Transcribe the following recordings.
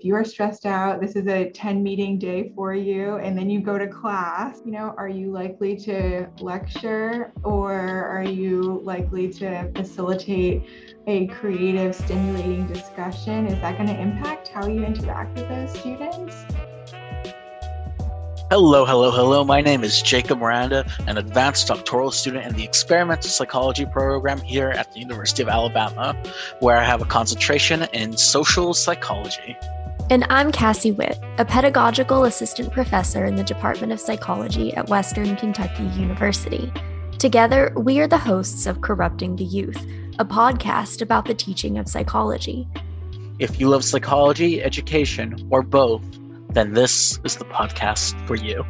If you are stressed out, this is a 10-meeting day for you, and then you go to class, you know, are you likely to lecture or are you likely to facilitate a creative, stimulating discussion? Is that going to impact how you interact with those students? Hello. My name is Jacob Miranda, an advanced doctoral student in the Experimental Psychology program here at the University of Alabama, where I have a concentration in social psychology. And I'm Cassie Witt, a pedagogical assistant professor in the Department of Psychology at Western Kentucky University. Together, we are the hosts of Corrupting the Youth, a podcast about the teaching of psychology. If you love psychology, education, or both, then this is the podcast for you.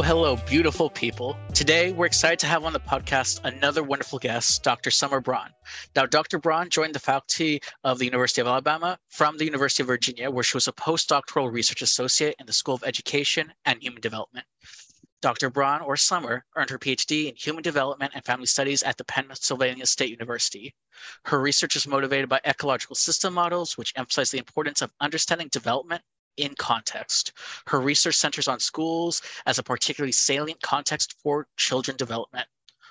Hello, beautiful people. Today, we're excited to have on the podcast another wonderful guest, Dr. Summer Braun. Now, Dr. Braun joined the faculty of the University of Alabama from the University of Virginia, where she was a postdoctoral research associate in the School of Education and Human Development. Dr. Braun, or Summer, earned her PhD in Human Development and Family Studies at the Pennsylvania State University. Her research is motivated by ecological system models, which emphasize the importance of understanding development in context. Her research centers on schools as a particularly salient context for children development.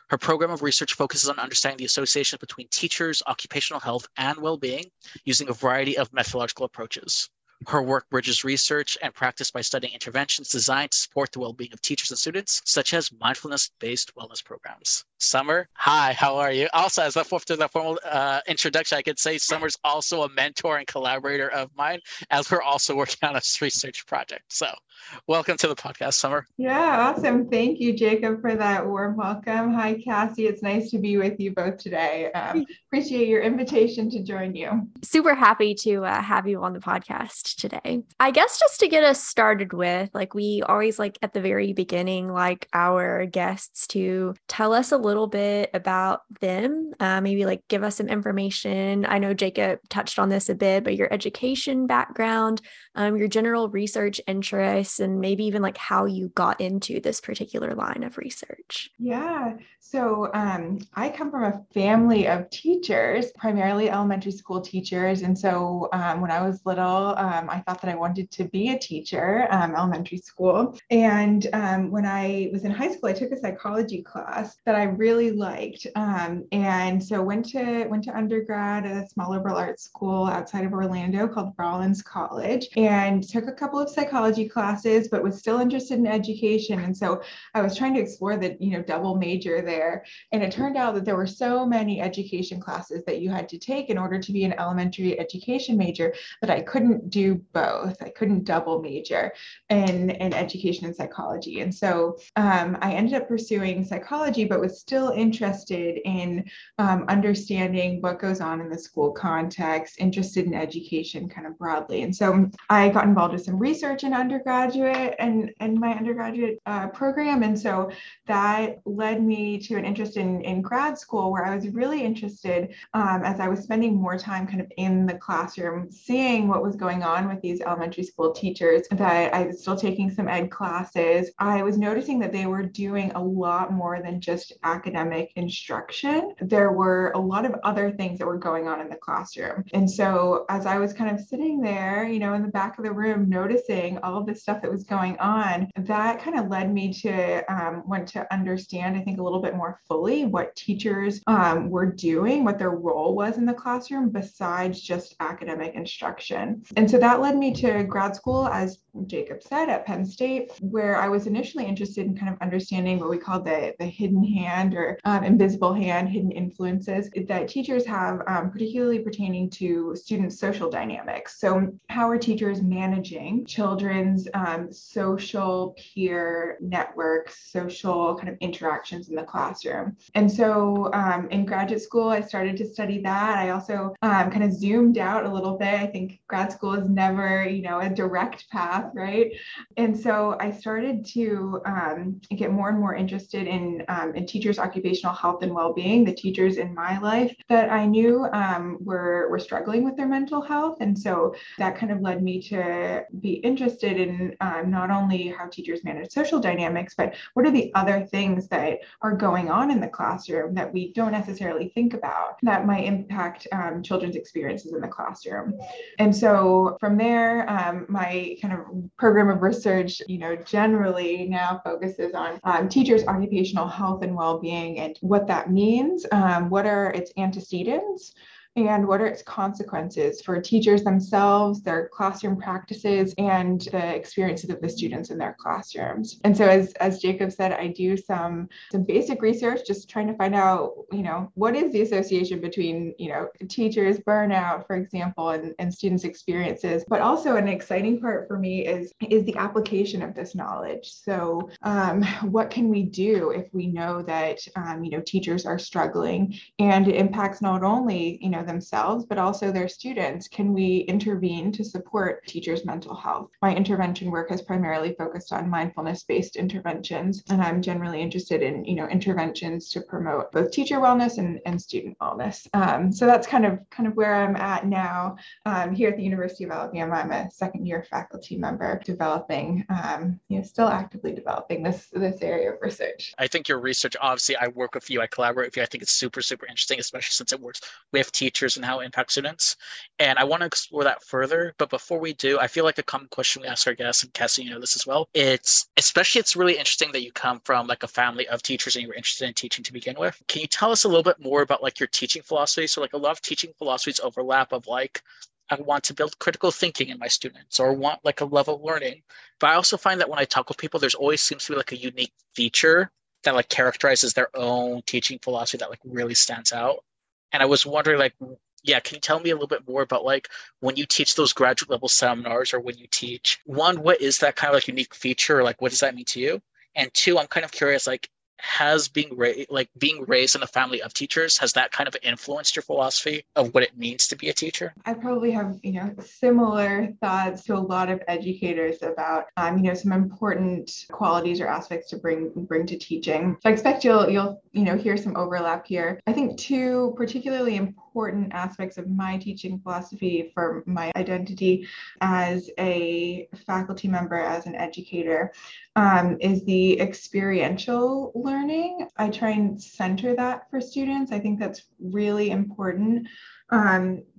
Her program of research focuses on understanding the association between teachers, occupational health, and well-being using a variety of methodological approaches. Her work bridges research and practice by studying interventions designed to support the well-being of teachers and students, such as mindfulness-based wellness programs. Summer, hi, how are you? Also, as the formal introduction, I could say Summer's also a mentor and collaborator of mine, as we're also working on a research project. So welcome to the podcast, Summer. Yeah, awesome. Thank you, Jacob, for that warm welcome. Hi, Cassie. It's nice to be with you both today. Appreciate your invitation to join you. Super happy to have you on the podcast today. I guess just to get us started with, like we always like at the very beginning, like our guests to tell us a little bit about them, maybe like give us some information. I know Jacob touched on this a bit, but your education background, your general research interests, and maybe even like how you got into this particular line of research. Yeah. So I come from a family of teachers, primarily elementary school teachers. And so when I was little, I thought that I wanted to be a teacher, elementary school. And when I was in high school, I took a psychology class that I really liked. And so went to undergrad at a small liberal arts school outside of Orlando called Rollins College, and took a couple of psychology classes, but was still interested in education. And so I was trying to explore the, you know, double major there. And it turned out that there were so many education classes that you had to take in order to be an elementary education major that I couldn't do both. I couldn't double major in education and psychology. And so I ended up pursuing psychology, but was still interested in understanding what goes on in the school context, interested in education kind of broadly. And so I got involved with some research in undergraduate and my undergraduate program. And so that led me to an interest in grad school, where I was really interested as I was spending more time kind of in the classroom, seeing what was going on with these elementary school teachers, that I was still taking some ed classes. I was noticing that they were doing a lot more than just academic instruction. There were a lot of other things that were going on in the classroom. And so as I was kind of sitting there, you know, in the back of the room, noticing all of the stuff that was going on, that kind of led me to want to understand, I think, a little bit more fully what teachers were doing, what their role was in the classroom besides just academic instruction. And so that led me to grad school, as Jacob said, at Penn State, where I was initially interested in kind of understanding what we call the hidden hand or invisible hand, hidden influences that teachers have, particularly pertaining to students' social dynamics. So how are teachers managing children's social peer networks, social kind of interactions in the classroom? And so in graduate school, I started to study that. I also kind of zoomed out a little bit. I think grad school is never, you know, a direct path stuff, right? And so I started to get more and more interested in teachers' occupational health and well-being, the teachers in my life that I knew were struggling with their mental health. And so that kind of led me to be interested in not only how teachers manage social dynamics, but what are the other things that are going on in the classroom that we don't necessarily think about that might impact children's experiences in the classroom. And so from there, my kind of program of research, generally now focuses on teachers' occupational health and well-being and what that means, what are its antecedents, and what are its consequences for teachers themselves, their classroom practices, and the experiences of the students in their classrooms. And so as Jacob said, I do some basic research, just trying to find out, what is the association between, teachers burnout, for example, and students' experiences. But also an exciting part for me is the application of this knowledge. So what can we do if we know that, teachers are struggling and it impacts not only, themselves, but also their students? Can we intervene to support teachers' mental health? My intervention work has primarily focused on mindfulness-based interventions, and I'm generally interested in, interventions to promote both teacher wellness and student wellness. So that's kind of where I'm at now. Here at the University of Alabama, I'm a second-year faculty member developing, still actively developing this area of research. I think your research, obviously, I work with you, I collaborate with you. I think it's super, super interesting, especially since it works with teachers and how it impacts students. And I want to explore that further. But before we do, I feel like a common question we ask our guests, and Cassie, you know this as well, it's really interesting that you come from like a family of teachers and you were interested in teaching to begin with. Can you tell us a little bit more about like your teaching philosophy? So like a lot of teaching philosophies overlap of like, I want to build critical thinking in my students or want like a level of learning. But I also find that when I talk with people, there's always seems to be like a unique feature that like characterizes their own teaching philosophy that like really stands out. And I was wondering, can you tell me a little bit more about like when you teach those graduate level seminars or when you teach, one, what is that kind of like unique feature? Or, like, what does that mean to you? And two, I'm kind of curious, like, has being raised in a family of teachers, has that kind of influenced your philosophy of what it means to be a teacher? I probably have, similar thoughts to a lot of educators about, some important qualities or aspects to bring to teaching. So I expect you'll hear some overlap here. I think two particularly important aspects of my teaching philosophy for my identity as a faculty member, as an educator, is the experiential learning. I try and center that for students. I think that's really important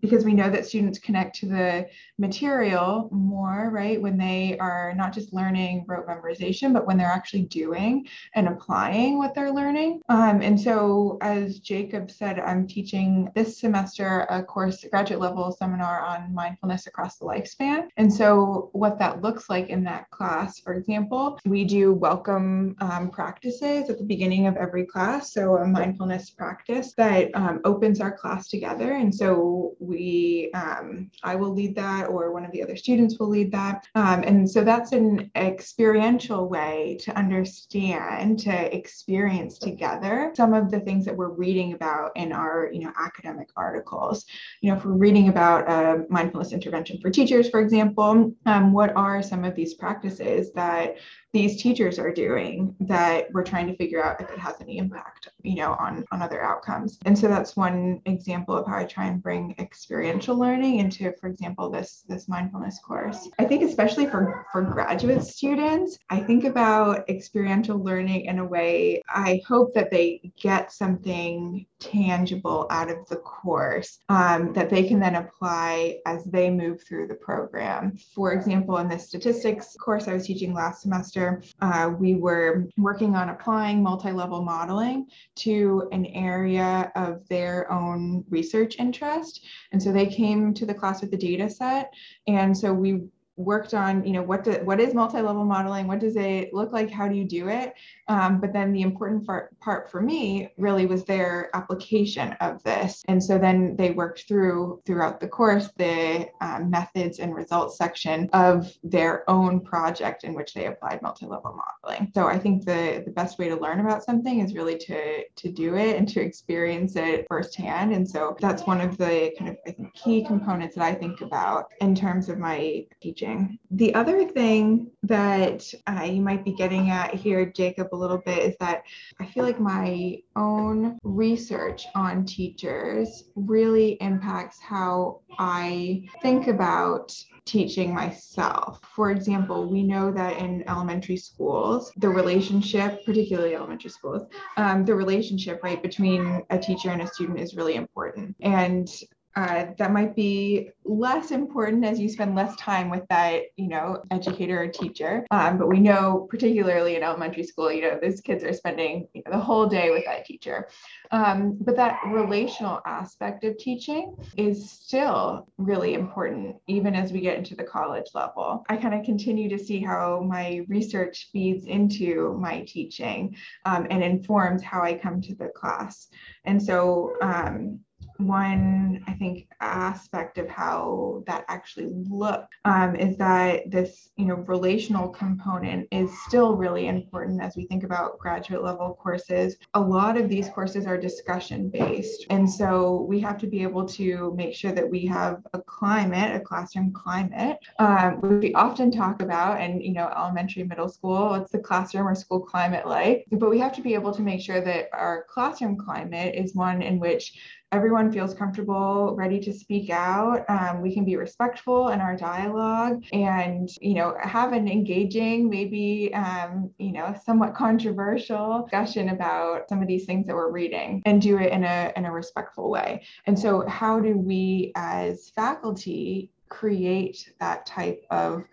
because we know that students connect to the material more, right, when they are not just learning rote memorization, but when they're actually doing and applying what they're learning. And so, as Jacob said, I'm teaching this semester a course, a graduate level seminar on mindfulness across the lifespan. And so what that looks like in that class, for example, we do welcome practices at the beginning of every class. So a mindfulness practice that opens our class together. And so we, I will lead that, or one of the other students will lead that. And so that's an experiential way to understand, to experience together some of the things that we're reading about in our, academic articles. If we're reading about a mindfulness intervention for teachers, for example, what are some of these practices that these teachers are doing that we're trying to figure out if it has any impact, on other outcomes. And so that's one example of how I try and bring experiential learning into, for example, this mindfulness course. I think especially for graduate students, I think about experiential learning in a way, I hope that they get something tangible out of the course that they can then apply as they move through the program. For example, in the statistics course I was teaching last semester, we were working on applying multi-level modeling to an area of their own research interest. And so they came to the class with the data set. And so we worked on, what is multi-level modeling? What does it look like? How do you do it? But then the important part for me really was their application of this. And so then they worked throughout the course, the methods and results section of their own project in which they applied multi-level modeling. So I think the best way to learn about something is really to do it and to experience it firsthand. And so that's one of the kind of, I think, key components that I think about in terms of my teaching. challenging. The other thing that you might be getting at here, Jacob, a little bit is that I feel like my own research on teachers really impacts how I think about teaching myself. For example, we know that in elementary schools, the relationship, particularly elementary schools, the relationship, right, between a teacher and a student is really important. And that might be less important as you spend less time with that, you know, educator or teacher. But we know, particularly in elementary school, you know, those kids are spending the whole day with that teacher. But that relational aspect of teaching is still really important, even as we get into the college level. I kind of continue to see how my research feeds into my teaching and informs how I come to the class. And so, one, I think, aspect of how that actually looked is that this, you know, relational component is still really important as we think about graduate level courses. A lot of these courses are discussion based. And so we have to be able to make sure that we have a climate, a classroom climate, which we often talk about in, you know, elementary, middle school, what's the classroom or school climate like? But we have to be able to make sure that our classroom climate is one in which everyone feels comfortable, ready to speak out. We can be respectful in our dialogue and, you know, have an engaging, maybe, you know, somewhat controversial discussion about some of these things that we're reading, and do it in a respectful way. And so how do we as faculty create that type of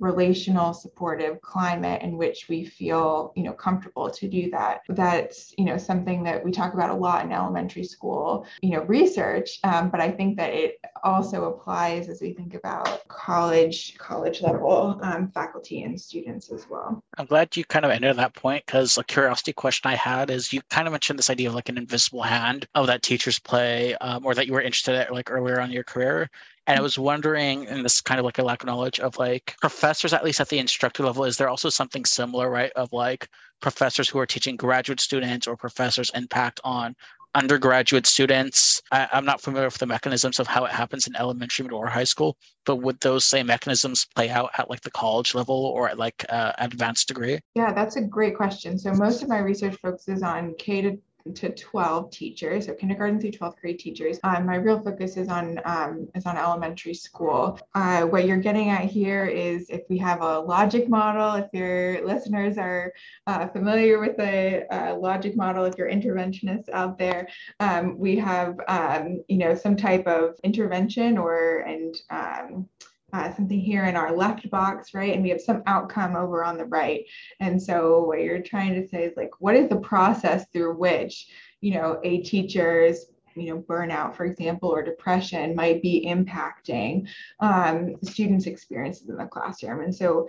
relational, supportive climate in which we feel, you know, comfortable to do that? That's, you know, something that we talk about a lot in elementary school, you know, research. But I think that it also applies as we think about college level faculty and students as well. I'm glad you kind of ended that point, because a curiosity question I had is you kind of mentioned this idea of like an invisible hand of that teacher's play, or that you were interested in like earlier on in your career. And I was wondering, and this kind of like a lack of knowledge of like professors, at least at the instructor level, is there also something similar, right? Of like professors who are teaching graduate students or professors' impact on undergraduate students. I'm not familiar with the mechanisms of how it happens in elementary, middle, or high school, but would those same mechanisms play out at like the college level or at like advanced degree? Yeah, that's a great question. So most of my research focuses on K to 12 teachers, so kindergarten through 12th grade teachers. My real focus is on elementary school. What you're getting at here is if we have a logic model, if your listeners are familiar with the logic model, if you're interventionists out there, we have, you know, some type of intervention or something here in our left box, right? And we have some outcome over on the right. And so what you're trying to say is like, what is the process through which, you know, a teacher's, you know, burnout, for example, or depression might be impacting students' experiences in the classroom. And so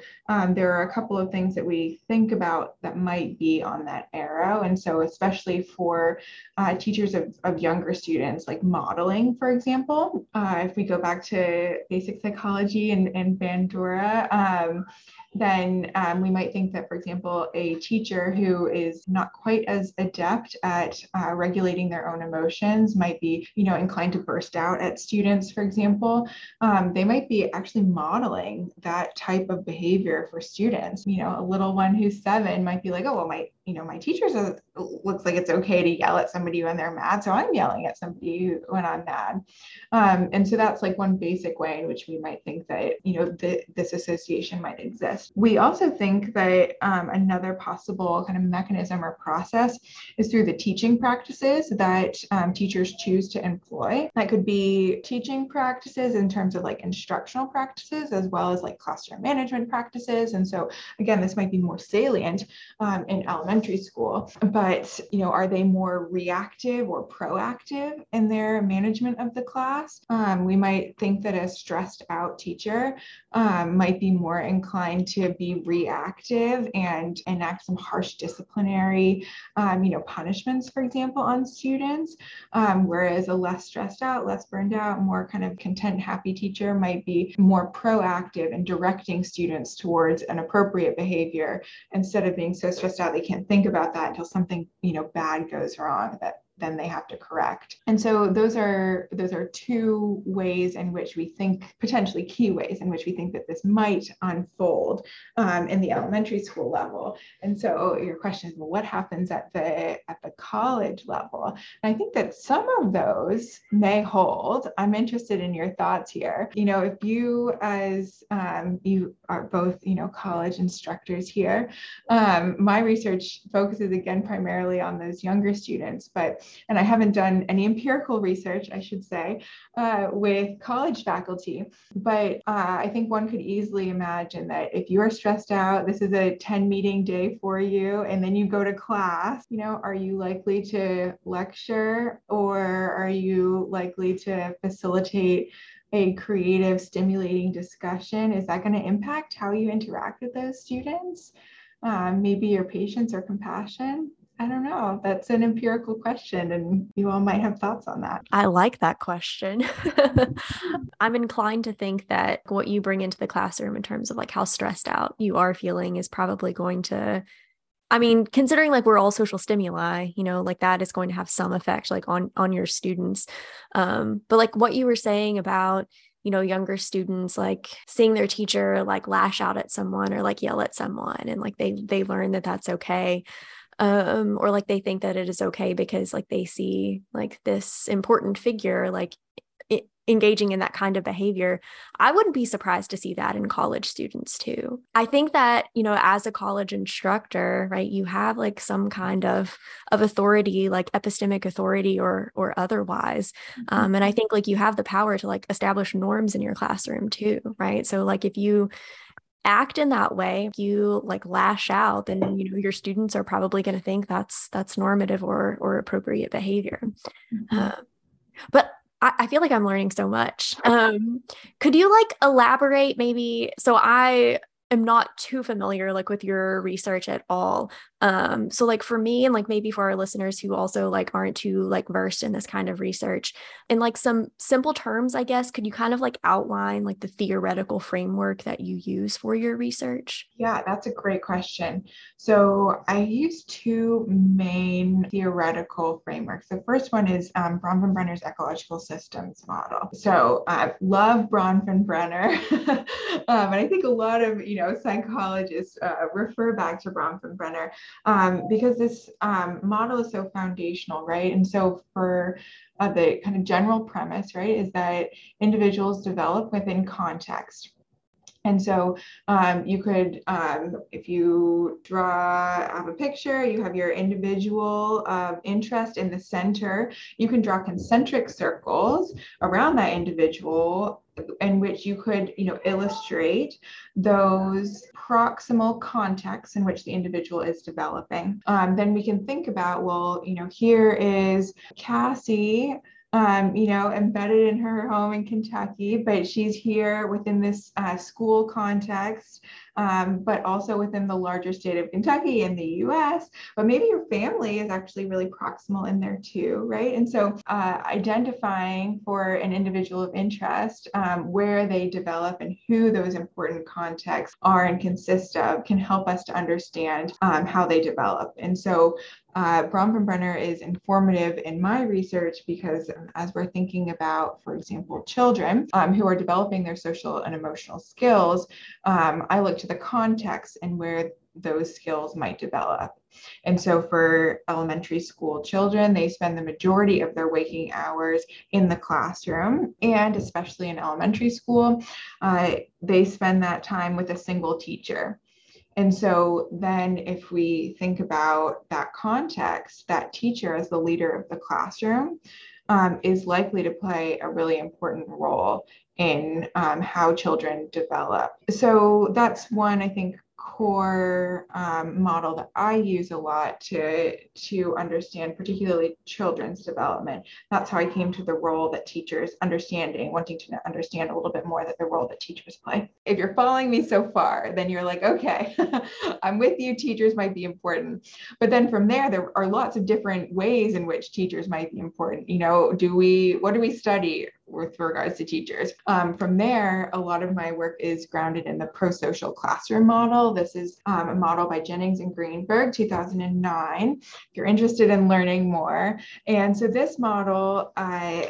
there are a couple of things that we think about that might be on that arrow. And so especially for teachers of younger students, like modeling, for example, if we go back to basic psychology and Bandura, then we might think that, for example, a teacher who is not quite as adept at regulating their own emotions might be, you know, inclined to burst out at students, for example. They might be actually modeling that type of behavior for students. You know, a little one who's 7 might be like, oh, well, my teacher says looks like it's okay to yell at somebody when they're mad, so I'm yelling at somebody when I'm mad. And so that's like one basic way in which we might think that, you know, this association might exist. We also think that another possible kind of mechanism or process is through the teaching practices that teachers choose to employ. That could be teaching practices in terms of like instructional practices, as well as like classroom management practices. And so again, this might be more salient in elementary school, but, you know, are they more reactive or proactive in their management of the class? We might think that a stressed out teacher might be more inclined to be reactive and enact some harsh disciplinary, you know, punishments, for example, on students. Whereas a less stressed out, less burned out, more kind of content, happy teacher might be more proactive in directing students towards an appropriate behavior instead of being so stressed out they can't think about that until something, you know, bad goes wrong that then they have to correct. And so those are two ways in which we think, potentially key ways in which we think that this might unfold in the elementary school level. And so your question is, well, what happens at the college level? And I think that some of those may hold. I'm interested in your thoughts here. You know, if you as you are both, you know, college instructors here, my research focuses again primarily on those younger students, and I haven't done any empirical research, I should say, with college faculty, but I think one could easily imagine that if you are stressed out, this is a 10 meeting day for you, and then you go to class, you know, are you likely to lecture, or are you likely to facilitate a creative, stimulating discussion? Is that going to impact how you interact with those students? Maybe your patience or compassion? I don't know. That's an empirical question, and you all might have thoughts on that. I like that question. I'm inclined to think that what you bring into the classroom in terms of like how stressed out you are feeling is probably going to, I mean, considering like we're all social stimuli, you know, like that is going to have some effect like on your students. But like what you were saying about, you know, younger students like seeing their teacher like lash out at someone or like yell at someone, and like they learn that that's okay. Or like they think that it is okay because like they see like this important figure like engaging in that kind of behavior. I wouldn't be surprised to see that in college students too. I think that, you know, as a college instructor, right, you have like some kind of authority, like epistemic authority or otherwise. Mm-hmm. And I think like you have the power to like establish norms in your classroom too, right? So like if you act in that way, you like lash out, then, you know, your students are probably going to think that's normative or appropriate behavior. Mm-hmm. But I feel like I'm learning so much. Could you like elaborate maybe? So I am not too familiar like with your research at all. So like for me, and like maybe for our listeners who also like aren't too like versed in this kind of research, in like some simple terms, I guess, could you kind of like outline like the theoretical framework that you use for your research? Yeah, that's a great question. So I use two main theoretical frameworks. The first one is Bronfenbrenner's ecological systems model. So I love Bronfenbrenner, and I think a lot of, you know, psychologists refer back to Bronfenbrenner. Because this model is so foundational, right? And so for the kind of general premise, right, is that individuals develop within context. And so you could, if you draw out a picture, you have your individual interest in the center, you can draw concentric circles around that individual in which you could, you know, illustrate those proximal contexts in which the individual is developing. Then we can think about, well, you know, here is Cassie, you know, embedded in her home in Kentucky, but she's here within this school context, but also within the larger state of Kentucky in the US, but maybe your family is actually really proximal in there too, right? And so identifying for an individual of interest where they develop and who those important contexts are and consist of can help us to understand how they develop. And so Bronfenbrenner is informative in my research because as we're thinking about, for example, children who are developing their social and emotional skills, I look to the context and where those skills might develop. And so for elementary school children, they spend the majority of their waking hours in the classroom, and especially in elementary school, they spend that time with a single teacher. And so then if we think about that context, that teacher as the leader of the classroom is likely to play a really important role in how children develop. So that's one, I think, core model that I use a lot to understand particularly children's development. That's how I came to the role that teachers wanting to understand a little bit more that the role that teachers play. If you're following me so far, then you're like, okay, I'm with you, teachers might be important. But then from there are lots of different ways in which teachers might be important. You know, what do we study with regards to teachers. From there, a lot of my work is grounded in the pro-social classroom model. This is a model by Jennings and Greenberg, 2009, if you're interested in learning more. And so this model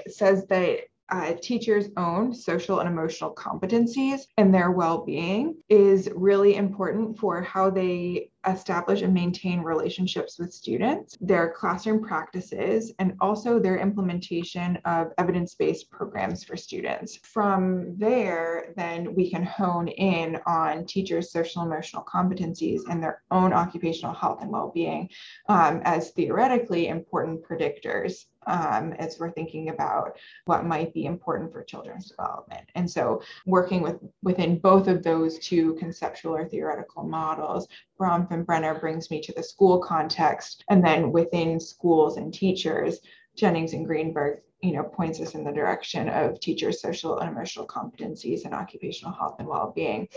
says that teachers' own social and emotional competencies and their well-being is really important for how they establish and maintain relationships with students, their classroom practices, and also their implementation of evidence-based programs for students. From there, then we can hone in on teachers' social emotional competencies and their own occupational health and well-being as theoretically important predictors as we're thinking about what might be important for children's development. And so working within both of those two conceptual or theoretical models, Bronfenbrenner brings me to the school context, and then within schools and teachers, Jennings and Greenberg, points us in the direction of teachers' social and emotional competencies and occupational health and well-being.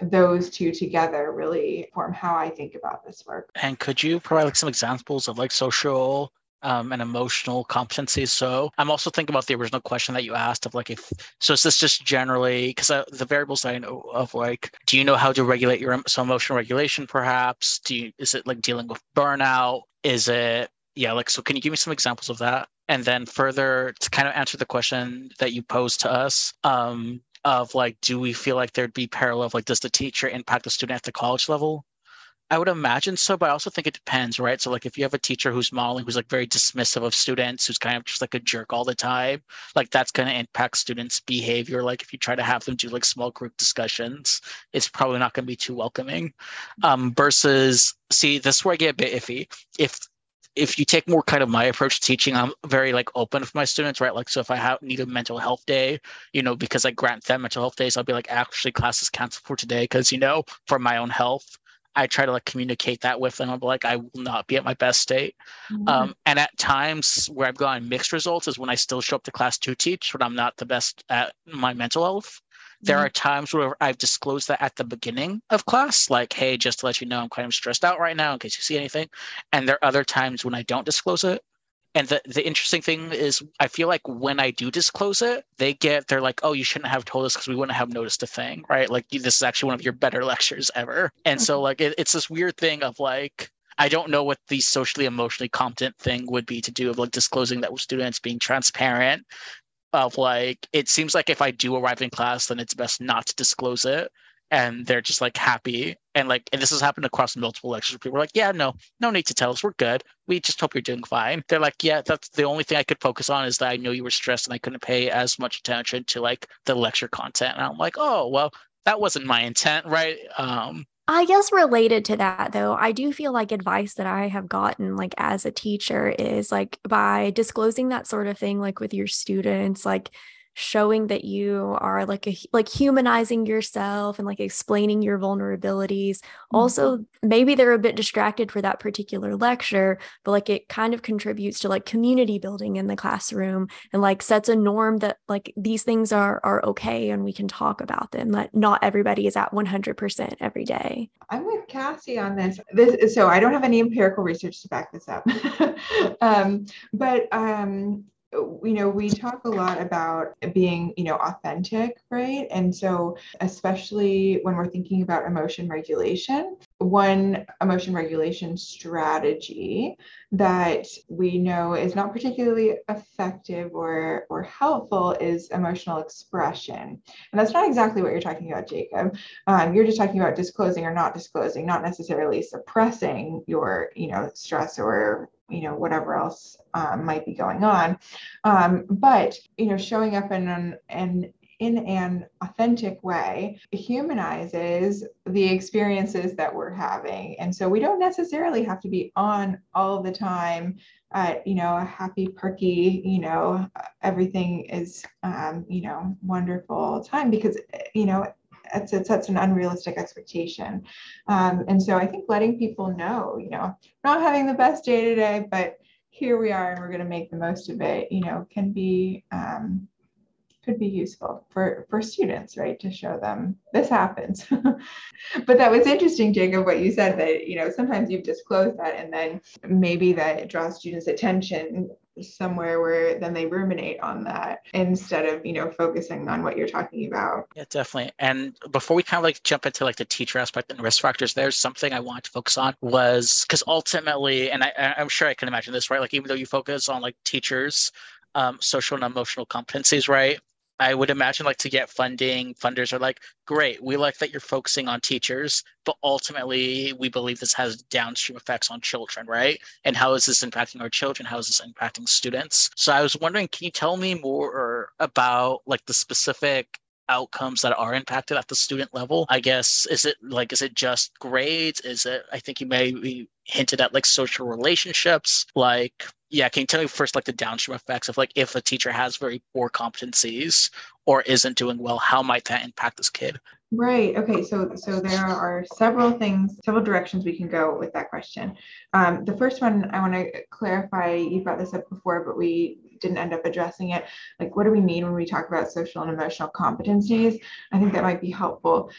Those two together really form how I think about this work. And could you provide some examples of social and emotional competencies? So I'm also thinking about the original question that you asked of is this just generally, because the variables I know of, do you know how to regulate your emotional regulation perhaps? Is it dealing with burnout? Is it, so can you give me some examples of that? And then further to kind of answer the question that you posed to us, do we feel there'd be parallel of does the teacher impact the student at the college level? I would imagine so, but I also think it depends, right? So if you have a teacher who's modeling, who's very dismissive of students, who's kind of just a jerk all the time, that's going to impact students' behavior. If you try to have them do small group discussions, it's probably not going to be too welcoming. This is where I get a bit iffy. If you take more kind of my approach to teaching, I'm very open for my students, right? So if I need a mental health day, because I grant them mental health days, I'll be actually class is canceled for today because, for my own health. I try to communicate that with them. I'm I will not be at my best state. Mm-hmm. And at times where I've gotten mixed results is when I still show up to class to teach, when I'm not the best at my mental health. There are times where I've disclosed that at the beginning of class, hey, just to let you know, I'm kind of stressed out right now in case you see anything. And there are other times when I don't disclose it. And the interesting thing is I feel when I do disclose it, they're oh, you shouldn't have told us because we wouldn't have noticed a thing, right? This is actually one of your better lectures ever. And so it's this weird thing of I don't know what the socially emotionally competent thing would be to do of disclosing that with students, being transparent of it seems if I do arrive in class, then it's best not to disclose it. And they're just happy. And and this has happened across multiple lectures. People are yeah, no need to tell us. We're good. We just hope you're doing fine. They're yeah, that's the only thing I could focus on is that I know you were stressed and I couldn't pay as much attention to the lecture content. And I'm oh, well, that wasn't my intent, right? I guess related to that, though, I do feel advice that I have gotten as a teacher is by disclosing that sort of thing, with your students, showing that you are humanizing yourself and explaining your vulnerabilities. Mm-hmm. Also, maybe they're a bit distracted for that particular lecture, but it kind of contributes to community building in the classroom and sets a norm that these things are okay and we can talk about them. Not everybody is at 100% every day. I'm with Cassie on this. So I don't have any empirical research to back this up, we talk a lot about being, authentic, right? And so especially when we're thinking about emotion regulation, one emotion regulation strategy that we know is not particularly effective or helpful is emotional expression. And that's not exactly what you're talking about, Jacob. You're just talking about disclosing or not disclosing, not necessarily suppressing your, stress or whatever else might be going on. But, showing up in an authentic way humanizes the experiences that we're having. And so we don't necessarily have to be on all the time, a happy, perky, everything is, wonderful time because, it's such an unrealistic expectation. And so I think letting people know, not having the best day today, but here we are and we're going to make the most of it, can be could be useful for students, right? To show them this happens. But that was interesting, Jacob, what you said, that, you know, sometimes you've disclosed that and then maybe that draws students' attention somewhere where then they ruminate on that instead of, you know, focusing on what you're talking about. Yeah, definitely. And before we kind of like jump into like the teacher aspect and risk factors, there's something I wanted to focus on was because ultimately, and I'm sure I can imagine this, right? Like, even though you focus on like teachers, social and emotional competencies, right? I would imagine like to get funding, funders are like, great, we like that you're focusing on teachers, but ultimately we believe this has downstream effects on children, right? And how is this impacting our children? How is this impacting students? So I was wondering, can you tell me more about like the specific outcomes that are impacted at the student level? I guess, is it just grades? Is it, I think you may hinted at like social relationships, like, yeah, can you tell me first, like the downstream effects of like if a teacher has very poor competencies or isn't doing well, how might that impact this kid? Right. Okay. So there are several directions we can go with that question. The first one I want to clarify, you brought this up before, but we didn't end up addressing it. Like, what do we mean when we talk about social and emotional competencies? I think that might be helpful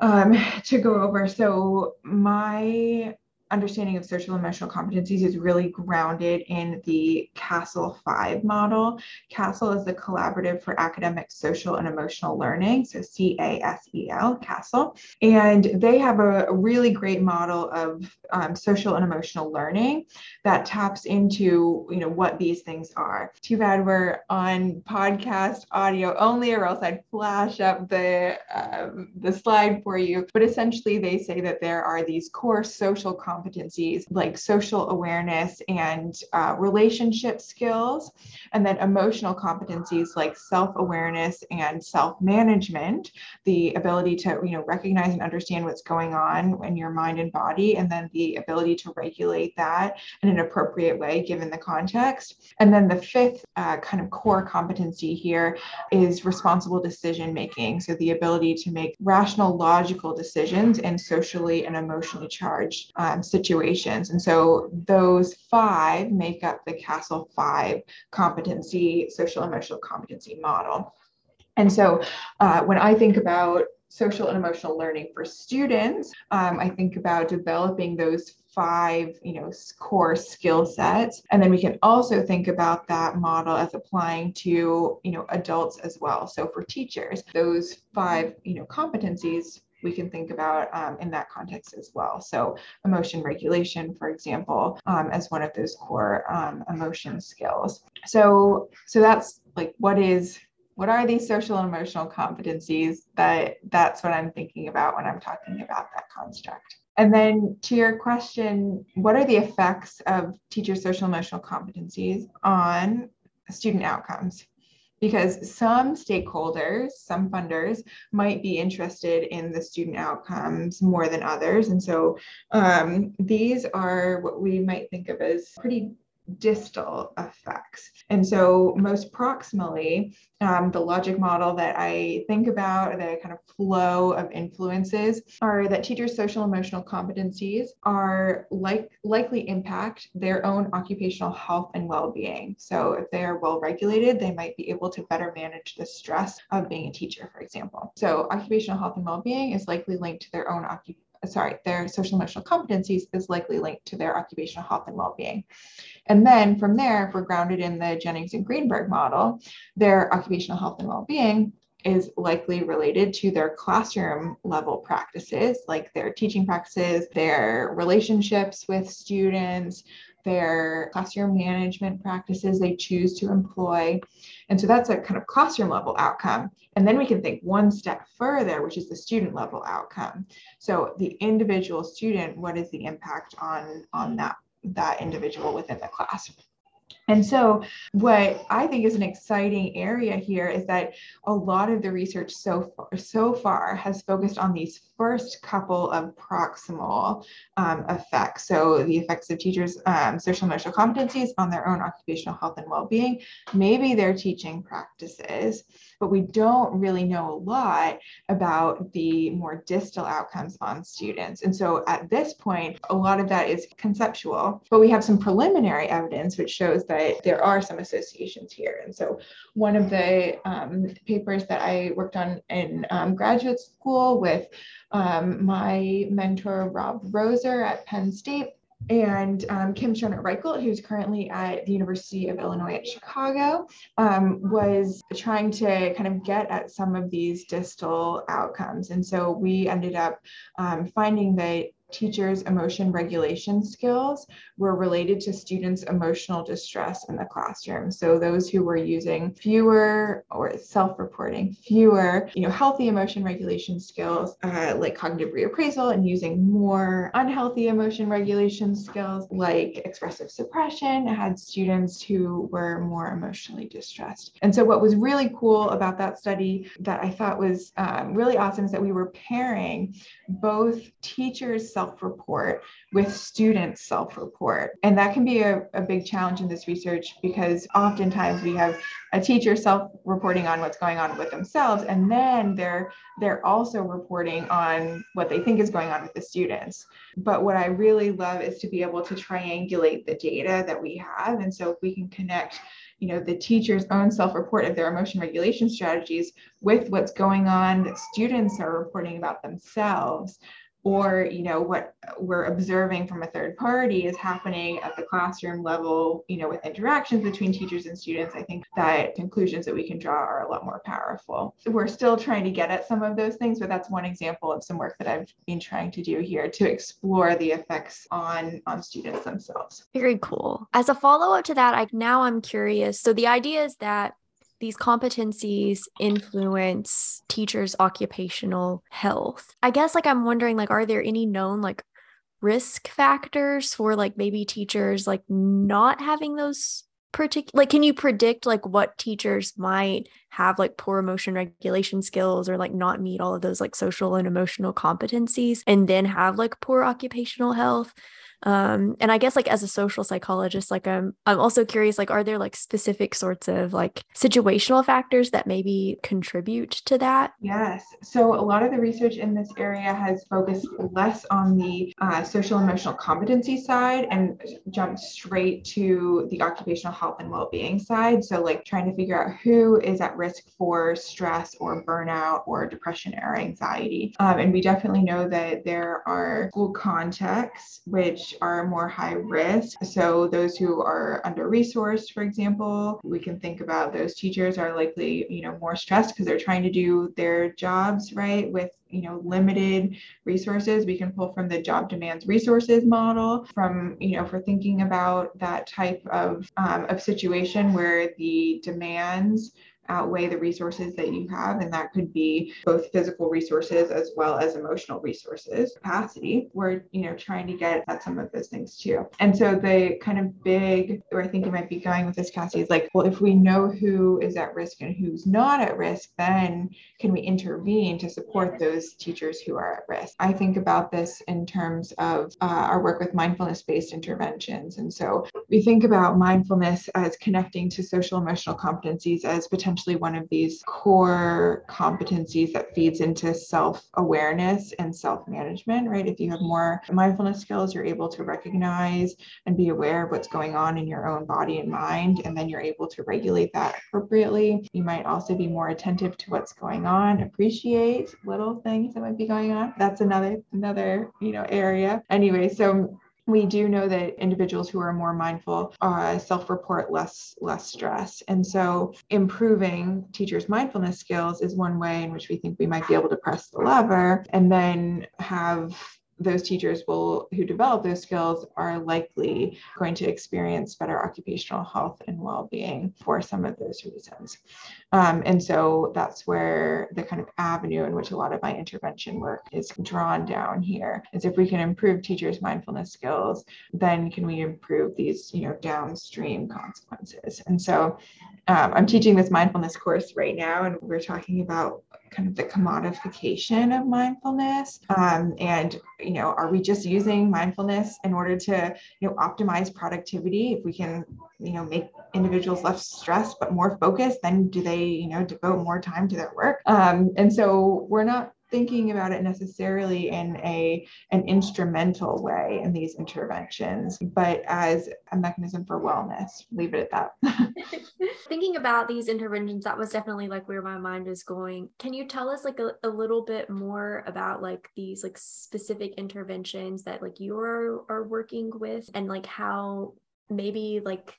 to go over. So my understanding of social emotional competencies is really grounded in the CASEL 5 model. CASEL is the Collaborative for Academic Social and Emotional Learning, so CASEL, CASEL. And they have a really great model of social and emotional learning that taps into, you know, what these things are. Too bad we're on podcast audio only, or else I'd flash up the slide for you. But essentially, they say that there are these core social competencies like social awareness and relationship skills, and then emotional competencies like self-awareness and self-management, the ability to, you know, recognize and understand what's going on in your mind and body, and then the ability to regulate that in an appropriate way given the context. And then the fifth kind of core competency here is responsible decision making, so the ability to make rational, logical decisions in socially and emotionally charged situations. And so those five make up the CASEL 5 competency, social emotional competency model. And so when I think about social and emotional learning for students, I think about developing those five, you know, core skill sets. And then we can also think about that model as applying to, you know, adults as well. So for teachers, those five, you know, competencies we can think about in that context as well. So emotion regulation, for example, as one of those core emotion skills. So that's like, what are these social and emotional competencies? That's what I'm thinking about when I'm talking about that construct. And then to your question, what are the effects of teacher social emotional competencies on student outcomes? Because some stakeholders, some funders might be interested in the student outcomes more than others. And so these are what we might think of as pretty distal effects. And so most proximally, the logic model that I think about, the kind of flow of influences, are that teachers' social emotional competencies are likely impact their own occupational health and well-being. So if they are well-regulated, they might be able to better manage the stress of being a teacher, for example. So occupational health and well-being is likely linked to their social emotional competencies is likely linked to their occupational health and well-being. And then from there, if we're grounded in the Jennings and Greenberg model, their occupational health and well-being is likely related to their classroom level practices, like their teaching practices, their relationships with students, their classroom management practices they choose to employ. And so that's a kind of classroom level outcome. And then we can think one step further, which is the student level outcome. So the individual student, what is the impact on that individual within the class? And so what I think is an exciting area here is that a lot of the research so far has focused on these first couple of proximal effects. So the effects of teachers' social emotional competencies on their own occupational health and well-being, maybe their teaching practices, but we don't really know a lot about the more distal outcomes on students. And so at this point, a lot of that is conceptual, but we have some preliminary evidence which shows but there are some associations here. And so one of the papers that I worked on in graduate school with my mentor, Rob Roser at Penn State, and Kim Schonert-Reichl, who's currently at the University of Illinois at Chicago, was trying to kind of get at some of these distal outcomes. And so we ended up finding that teachers' emotion regulation skills were related to students' emotional distress in the classroom. So those who were using fewer or self-reporting, fewer, healthy emotion regulation skills like cognitive reappraisal, and using more unhealthy emotion regulation skills like expressive suppression, had students who were more emotionally distressed. And so what was really cool about that study that I thought was really awesome is that we were pairing both teachers' self-report with students' self-report. And that can be a big challenge in this research, because oftentimes we have a teacher self-reporting on what's going on with themselves, and then they're also reporting on what they think is going on with the students. But what I really love is to be able to triangulate the data that we have. And so if we can connect the teacher's own self-report of their emotion regulation strategies with what's going on that students are reporting about themselves, or what we're observing from a third party is happening at the classroom level, with interactions between teachers and students, I think that conclusions that we can draw are a lot more powerful. We're still trying to get at some of those things, but that's one example of some work that I've been trying to do here to explore the effects on students themselves. Very cool. As a follow-up to that, I'm curious. So the idea is that these competencies influence teachers' occupational health. I guess I'm wondering, are there any known risk factors for maybe teachers not having those particular, can you predict what teachers might have poor emotion regulation skills, or not meet all of those social and emotional competencies, and then have poor occupational health? And I guess as a social psychologist, I'm also curious, are there specific sorts of situational factors that maybe contribute to that? Yes. So a lot of the research in this area has focused less on the social emotional competency side and jumped straight to the occupational health and well-being side. So trying to figure out who is at risk for stress or burnout or depression or anxiety. And we definitely know that there are school contexts which are more high risk. So those who are under-resourced, for example, we can think about those teachers are likely, more stressed because they're trying to do their jobs, right, with limited resources. We can pull from the job demands resources model for thinking about that type of situation where the demands outweigh the resources that you have. And that could be both physical resources as well as emotional resources capacity. We're, trying to get at some of those things too. And so the kind of big, where I think you might be going with this, Cassie, is if we know who is at risk and who's not at risk, then can we intervene to support those teachers who are at risk? I think about this in terms of our work with mindfulness-based interventions. And so we think about mindfulness as connecting to social emotional competencies as potentially one of these core competencies that feeds into self-awareness and self-management, right? If you have more mindfulness skills, you're able to recognize and be aware of what's going on in your own body and mind, and then you're able to regulate that appropriately. You might also be more attentive to what's going on, appreciate little things that might be going on. That's another area. Anyway, so we do know that individuals who are more mindful self-report less stress. And so improving teachers' mindfulness skills is one way in which we think we might be able to press the lever, and then have those teachers who develop those skills are likely going to experience better occupational health and well-being for some of those reasons. And so that's where the kind of avenue in which a lot of my intervention work is drawn down here, is if we can improve teachers' mindfulness skills, then can we improve these, downstream consequences? And so I'm teaching this mindfulness course right now, and we're talking about kind of the commodification of mindfulness. Are we just using mindfulness in order to, optimize productivity? If we can, make individuals less stressed but more focused, then do they, devote more time to their work? And so we're not thinking about it necessarily in an instrumental way in these interventions, but as a mechanism for wellness. Leave it at that. Thinking about these interventions, that was definitely like where my mind was going. Can you tell us like a little bit more about like these like specific interventions that like you are working with, and like how maybe like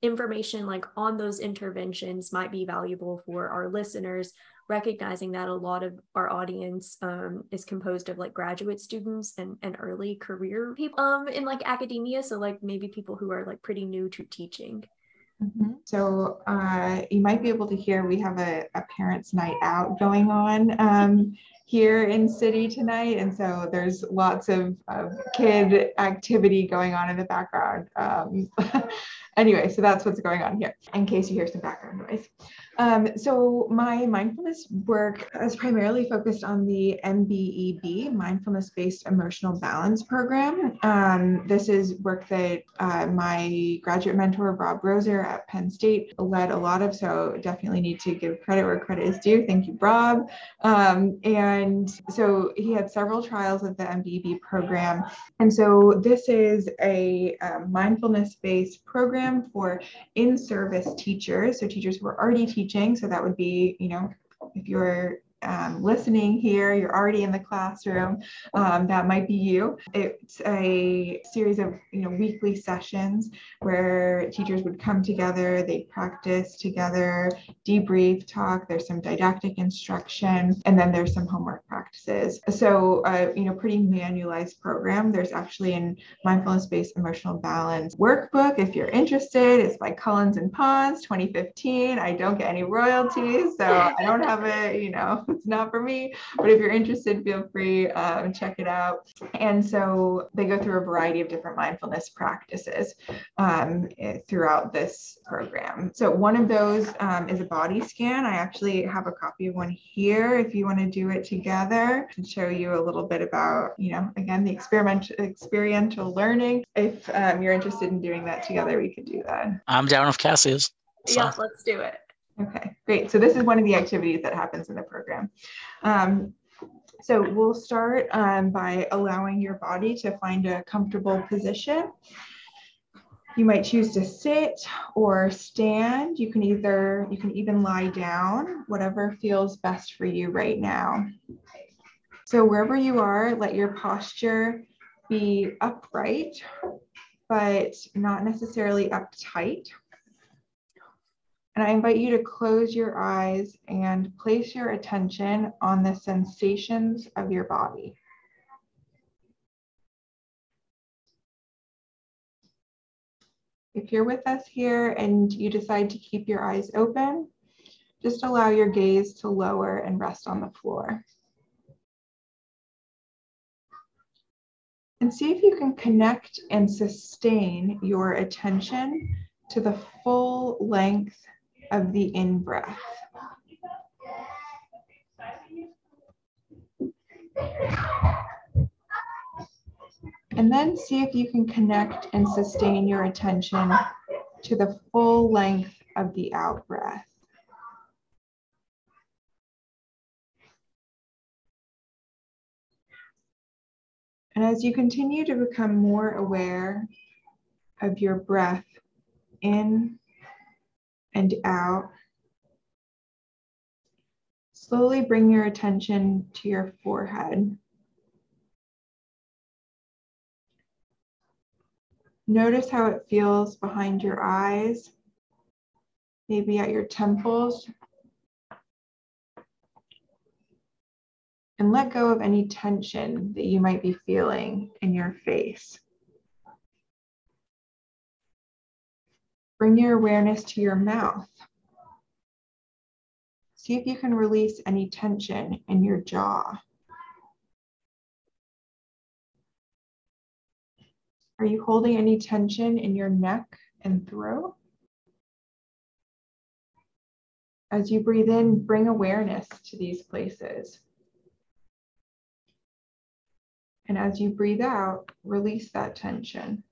information like on those interventions might be valuable for our listeners, recognizing that a lot of our audience is composed of like graduate students and early career people in like academia. So like maybe people who are like pretty new to teaching. Mm-hmm. So you might be able to hear, we have a parents' night out going on here in city tonight. And so there's lots of kid activity going on in the background. Anyway, so that's what's going on here, in case you hear some background noise. So my mindfulness work is primarily focused on the MBEB, Mindfulness-Based Emotional Balance Program. This is work that my graduate mentor, Rob Roser at Penn State, led a lot of, so definitely need to give credit where credit is due. Thank you, Rob. And so he had several trials of the MBEB program. And so this is a mindfulness-based program for in-service teachers, so teachers who are already teaching. So that would be, you know, if you're listening here, you're already in the classroom, that might be you. It's a series of, you know, weekly sessions where teachers would come together, they practice together, debrief, talk, there's some didactic instruction, and then there's some homework practices. So, you know, pretty manualized program. There's actually a mindfulness-based emotional balance workbook, if you're interested. It's by Collins and Pons, 2015. I don't get any royalties, so I don't have it, you know, it's not for me, but if you're interested, feel free, check it out. And so they go through a variety of different mindfulness practices throughout this program. So one of those is a body scan. I actually have a copy of one here if you want to do it together, and show you a little bit about, you know, again, the experiential learning. If you're interested in doing that together, we could do that. I'm down if Cassie is. So. Yeah, let's do it. Okay, great. So this is one of the activities that happens in the program. So we'll start by allowing your body to find a comfortable position. You might choose to sit or stand. You can even lie down, whatever feels best for you right now. So wherever you are, let your posture be upright, but not necessarily uptight. And I invite you to close your eyes and place your attention on the sensations of your body. If you're with us here and you decide to keep your eyes open, just allow your gaze to lower and rest on the floor. And see if you can connect and sustain your attention to the full length of the in-breath. And then see if you can connect and sustain your attention to the full length of the out-breath. And as you continue to become more aware of your breath in and out, slowly bring your attention to your forehead. Notice how it feels behind your eyes, maybe at your temples. And let go of any tension that you might be feeling in your face. Bring your awareness to your mouth. See if you can release any tension in your jaw. Are you holding any tension in your neck and throat? As you breathe in, bring awareness to these places. And as you breathe out, release that tension.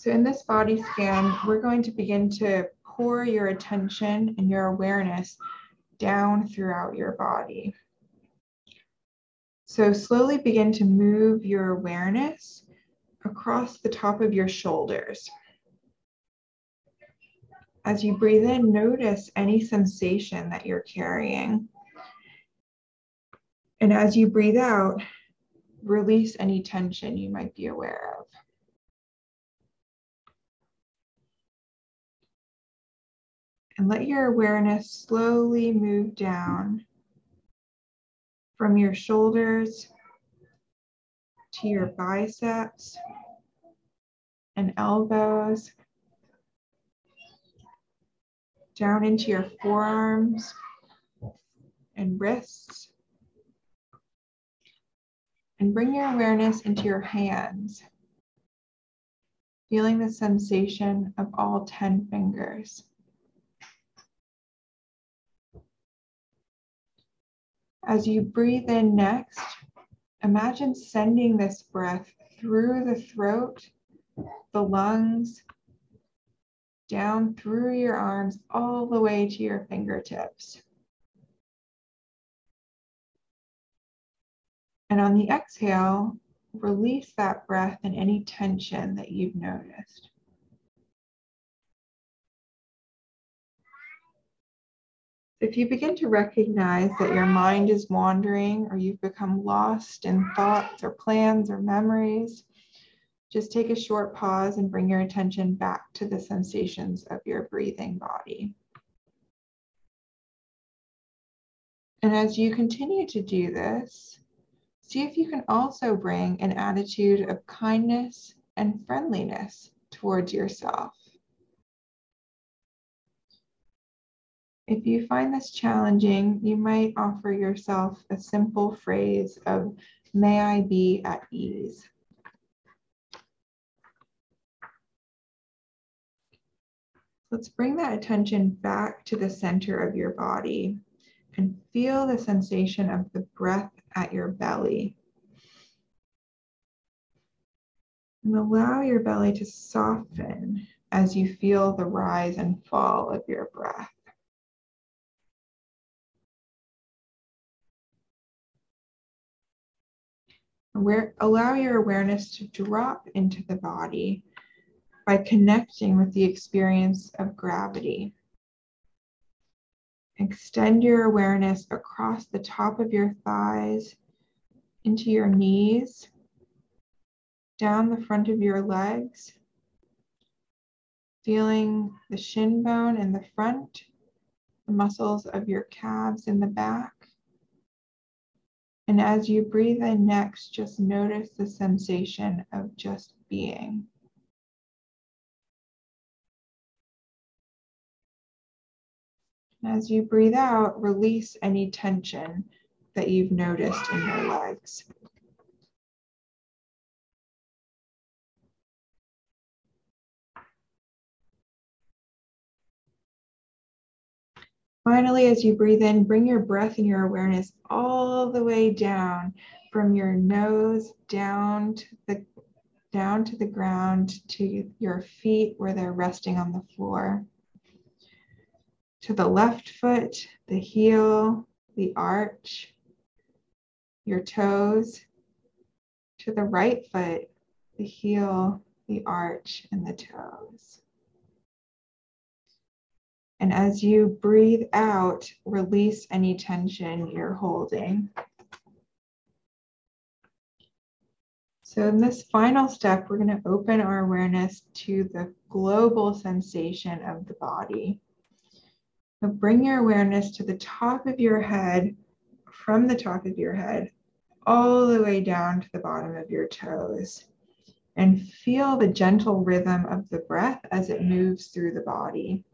So in this body scan, we're going to begin to pour your attention and your awareness down throughout your body. So slowly begin to move your awareness across the top of your shoulders. As you breathe in, notice any sensation that you're carrying. And as you breathe out, release any tension you might be aware of. And let your awareness slowly move down from your shoulders to your biceps and elbows, down into your forearms and wrists, and bring your awareness into your hands, feeling the sensation of all 10 fingers. As you breathe in next, imagine sending this breath through the throat, the lungs, down through your arms, all the way to your fingertips. And on the exhale, release that breath and any tension that you've noticed. If you begin to recognize that your mind is wandering or you've become lost in thoughts or plans or memories, just take a short pause and bring your attention back to the sensations of your breathing body. And as you continue to do this, see if you can also bring an attitude of kindness and friendliness towards yourself. If you find this challenging, you might offer yourself a simple phrase of, "May I be at ease." Let's bring that attention back to the center of your body and feel the sensation of the breath at your belly. And allow your belly to soften as you feel the rise and fall of your breath. Allow your awareness to drop into the body by connecting with the experience of gravity. Extend your awareness across the top of your thighs, into your knees, down the front of your legs, feeling the shin bone in the front, the muscles of your calves in the back. And as you breathe in next, just notice the sensation of just being. And as you breathe out, release any tension that you've noticed in your legs. Finally, as you breathe in, bring your breath and your awareness all the way down from your nose down to the ground, to your feet where they're resting on the floor, to the left foot, the heel, the arch, your toes, to the right foot, the heel, the arch, and the toes. And as you breathe out, release any tension you're holding. So in this final step, we're going to open our awareness to the global sensation of the body. So bring your awareness to the top of your head, from the top of your head, all the way down to the bottom of your toes. And feel the gentle rhythm of the breath as it moves through the body.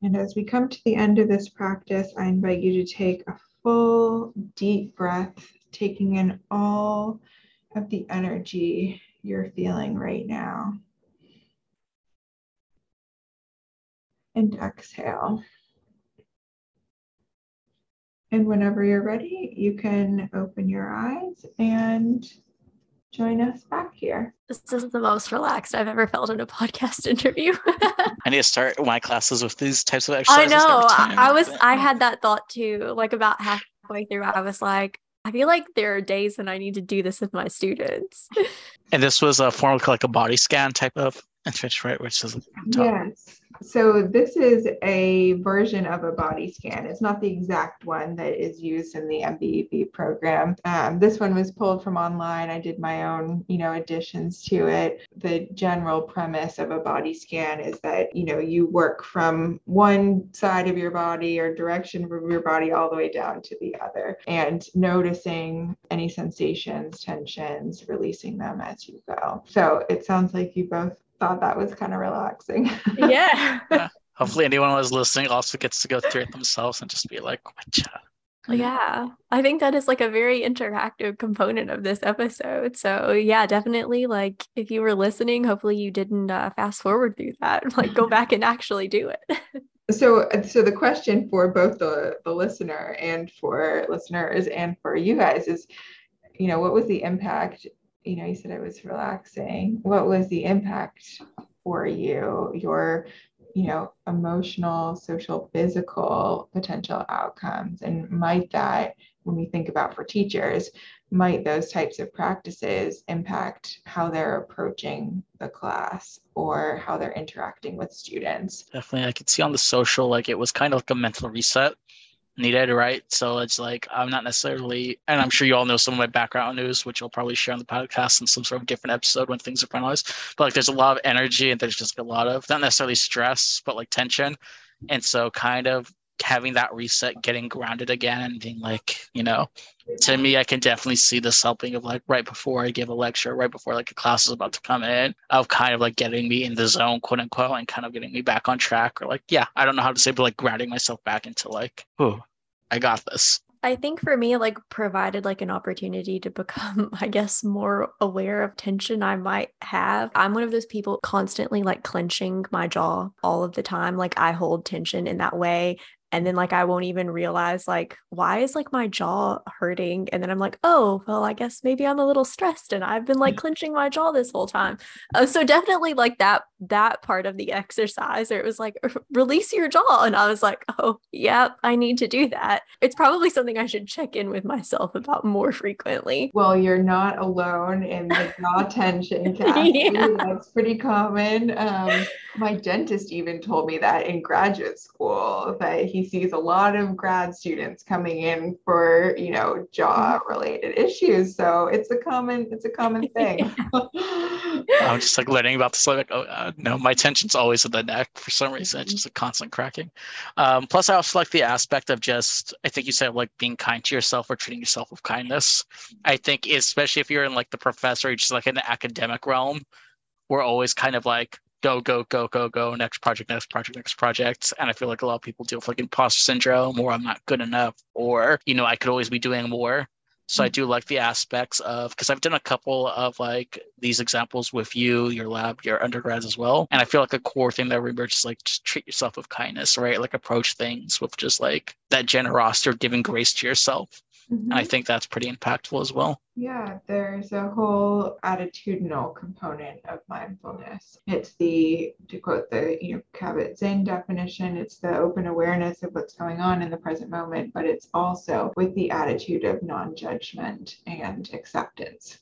And as we come to the end of this practice, I invite you to take a full, deep breath, taking in all of the energy you're feeling right now. And exhale. And whenever you're ready, you can open your eyes and join us back here. This is the most relaxed I've ever felt in a podcast interview. I need to start my classes with these types of exercises. I know. I had that thought too, like about halfway through. I was like, I feel like there are days when I need to do this with my students. And this was a form of like a body scan type of intervention, right? Which is yes. So this is a version of a body scan. It's not the exact one that is used in the MBEB program. This one was pulled from online. I did my own, additions to it. The general premise of a body scan is that, you work from one side of your body or direction of your body all the way down to the other, and noticing any sensations, tensions, releasing them as you go. So it sounds like you both thought that was kind of relaxing. Yeah. Hopefully anyone who's listening also gets to go through it themselves and just be like, whatcha? Yeah. I think that is like a very interactive component of this episode. So yeah, definitely, like if you were listening, hopefully you didn't fast forward through that, like go back and actually do it. So the question for both the listener and for listeners and for you guys is, what was the impact? You said it was relaxing. What was the impact for you, your, emotional, social, physical potential outcomes? And might that, when we think about for teachers, might those types of practices impact how they're approaching the class or how they're interacting with students? Definitely. I could see on the social, like it was kind of like a mental reset needed, right? So it's like, I'm not necessarily, and I'm sure you all know some of my background news, which I'll probably share on the podcast in some sort of different episode when things are finalized, but like there's a lot of energy and there's just a lot of, not necessarily stress, but like tension. And so kind of having that reset, getting grounded again and being like, to me, I can definitely see this helping of like right before I give a lecture, right before like a class is about to come in, of kind of like getting me in the zone, quote unquote, and kind of getting me back on track, or like, yeah, I don't know how to say, but like grounding myself back into like, oh, I got this. I think for me, like provided like an opportunity to become, I guess, more aware of tension I might have. I'm one of those people constantly like clenching my jaw all of the time. Like I hold tension in that way. And then like, I won't even realize like, why is like my jaw hurting? And then I'm like, oh, well, I guess maybe I'm a little stressed and I've been like clenching my jaw this whole time. So definitely like that part of the exercise, or it was like, release your jaw. And I was like, oh yeah, I need to do that. It's probably something I should check in with myself about more frequently. Well, you're not alone in the jaw tension, Cassie. Yeah. That's pretty common. My dentist even told me that in graduate school, that he sees a lot of grad students coming in for, jaw related issues. So it's a common thing. I'm just like learning about this. Like, no, my tension's always at the neck for some reason. It's just a constant cracking. Plus I also like the aspect of just, I think you said like being kind to yourself or treating yourself with kindness. I think especially if you're in like the professor, just like in the academic realm, we're always kind of like, go, go, go, go, go, next project, next project, next project. And I feel like a lot of people deal with like imposter syndrome, or I'm not good enough, or, I could always be doing more. So I do like the aspects of, because I've done a couple of like these examples with you, your lab, your undergrads as well. And I feel like a core thing that reemerges is like, just treat yourself with kindness, right? Like approach things with just like that generosity or giving grace to yourself. Mm-hmm. And I think that's pretty impactful as well. Yeah, there's a whole attitudinal component of mindfulness. It's the, to quote the Kabat-Zinn definition, it's the open awareness of what's going on in the present moment, but it's also with the attitude of non-judgment and acceptance.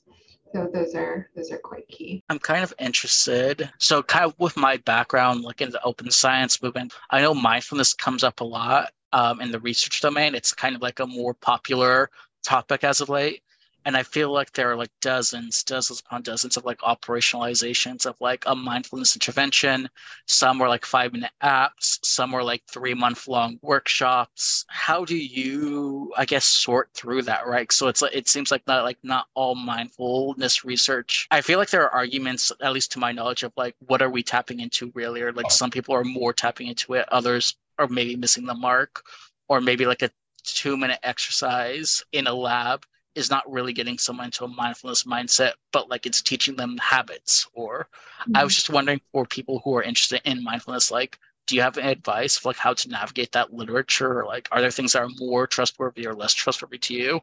So those are quite key. I'm kind of interested. So kind of with my background, like in the open science movement, I know mindfulness comes up a lot. In the research domain, it's kind of like a more popular topic as of late. And I feel like there are like dozens upon dozens of like operationalizations of like a mindfulness intervention. Some are like 5-minute apps. Some are like 3-month long workshops. How do you, I guess, sort through that, right? So it's like, it seems like not all mindfulness research. I feel like there are arguments, at least to my knowledge, of like, what are we tapping into really? Or like some people are more tapping into it, others or maybe missing the mark, or maybe like a 2-minute exercise in a lab is not really getting someone into a mindfulness mindset, but like it's teaching them habits. Or I was just wondering for people who are interested in mindfulness, like do you have any advice of like how to navigate that literature? Or like, are there things that are more trustworthy or less trustworthy to you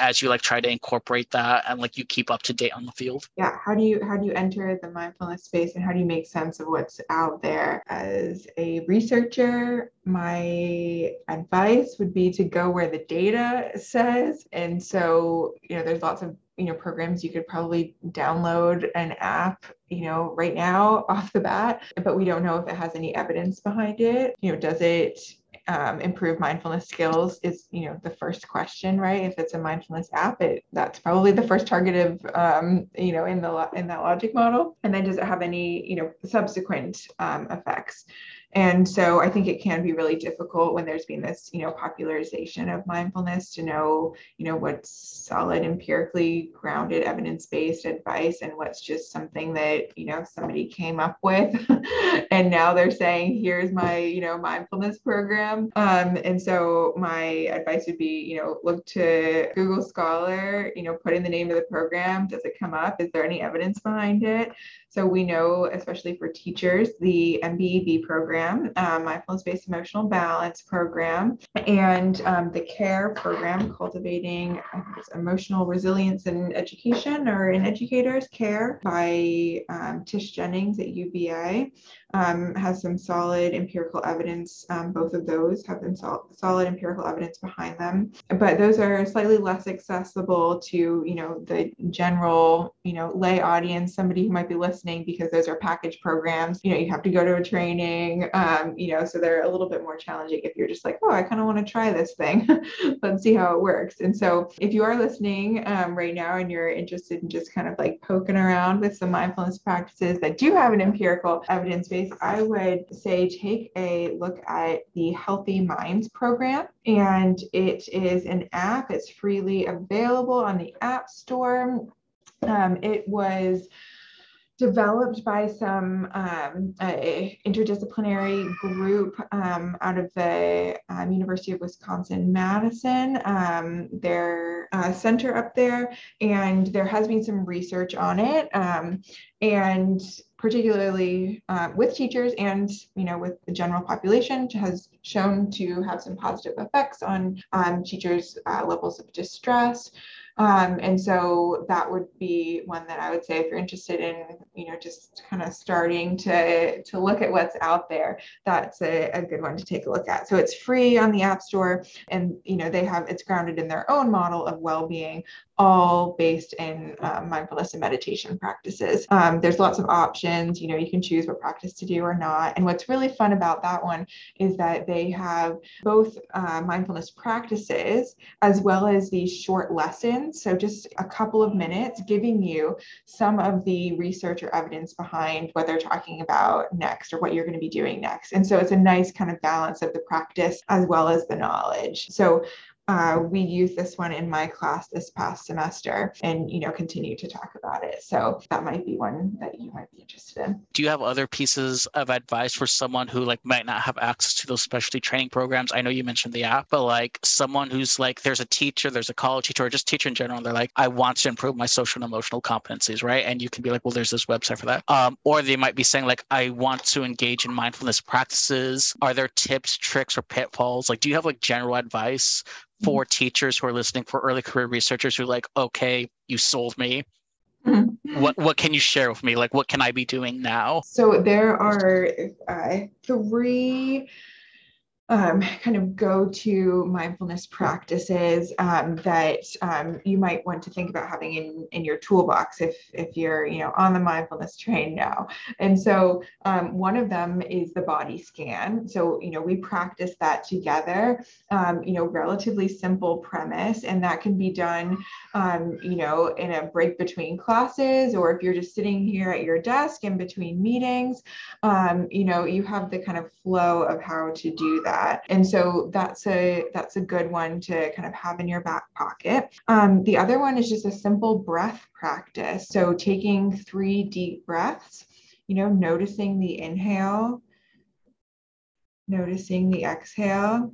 as you like try to incorporate that and like you keep up to date on the field? Yeah. How do you enter the mindfulness space and how do you make sense of what's out there? As a researcher, my advice would be to go where the data says. And so, you know, there's lots of, you know, programs you could probably download an app, you know, right now off the bat, but we don't know if it has any evidence behind it. You know, does it improve mindfulness skills is, you know, the first question, right? If it's a mindfulness app, that's probably the first target of, you know, in that logic model. And then does it have any, you know, subsequent effects? And so I think it can be really difficult when there's been this, you know, popularization of mindfulness to know, you know, what's solid, empirically grounded, evidence-based advice and what's just something that, you know, somebody came up with and now they're saying, here's my, you know, mindfulness program. And so my advice would be, you know, look to Google Scholar, you know, put in the name of the program. Does it come up? Is there any evidence behind it? So we know, especially for teachers, the MBEB program, Mindfulness-Based Emotional Balance Program, and the CARE program, Cultivating Emotional Resilience in Education or in Educators, CARE by Tish Jennings at UVA, has some solid empirical evidence. Both of those have been solid empirical evidence behind them, but those are slightly less accessible to, you know, the general, you know, lay audience, somebody who might be listening, because those are package programs. You know, you have to go to a training. You know, so they're a little bit more challenging if you're just like, oh, I kind of want to try this thing. Let's see how it works. And so if you are listening right now and you're interested in just kind of like poking around with some mindfulness practices that do have an empirical evidence base, I would say take a look at the Healthy Minds Program. And it is an app. It's freely available on the App Store. It was developed by some interdisciplinary group out of the University of Wisconsin-Madison, their center up there. And there has been some research on it, and particularly with teachers and, you know, with the general population, has shown to have some positive effects on teachers' levels of distress. And so that would be one that I would say if you're interested in, you know, just kind of starting to look at what's out there, that's a good one to take a look at. So it's free on the App Store, and, you know, it's grounded in their own model of well-being, all based in mindfulness and meditation practices. There's lots of options, you know, you can choose what practice to do or not. And what's really fun about that one is that they have both mindfulness practices as well as these short lessons. So just a couple of minutes giving you some of the research or evidence behind what they're talking about next or what you're going to be doing next. And so it's a nice kind of balance of the practice as well as the knowledge. So we used this one in my class this past semester and, you know, continue to talk about it. So that might be one that you might be interested in. Do you have other pieces of advice for someone who like might not have access to those specialty training programs? I know you mentioned the app, but like someone who's like, there's a teacher, there's a college teacher, or just teacher in general, and they're like, I want to improve my social and emotional competencies, right? And you can be like, well, there's this website for that. Or they might be saying like, I want to engage in mindfulness practices. Are there tips, tricks, or pitfalls? Like, do you have like general advice for teachers who are listening, for early career researchers who are like, okay, you sold me. Mm-hmm. What can you share with me? Like, what can I be doing now? So there are three kind of go-to mindfulness practices that you might want to think about having in your toolbox if you're, you know, on the mindfulness train now. And so one of them is the body scan. So, you know, we practice that together, you know, relatively simple premise, and that can be done, you know, in a break between classes, or if you're just sitting here at your desk in between meetings, you know, you have the kind of flow of how to do that. And so that's a good one to kind of have in your back pocket. The other one is just a simple breath practice. So taking 3 deep breaths, you know, noticing the inhale, noticing the exhale.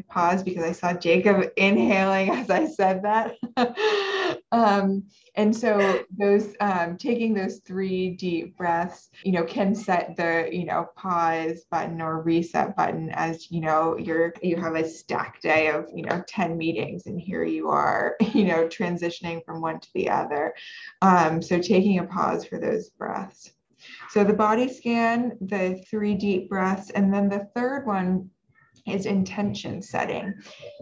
I paused because I saw Jacob inhaling as I said that. And so those taking those three deep breaths, you know, can set the, you know, pause button or reset button as, you know, you have a stack day of, you know, 10 meetings and here you are, you know, transitioning from one to the other. So taking a pause for those breaths. So the body scan, the three deep breaths, and then the third one is intention setting,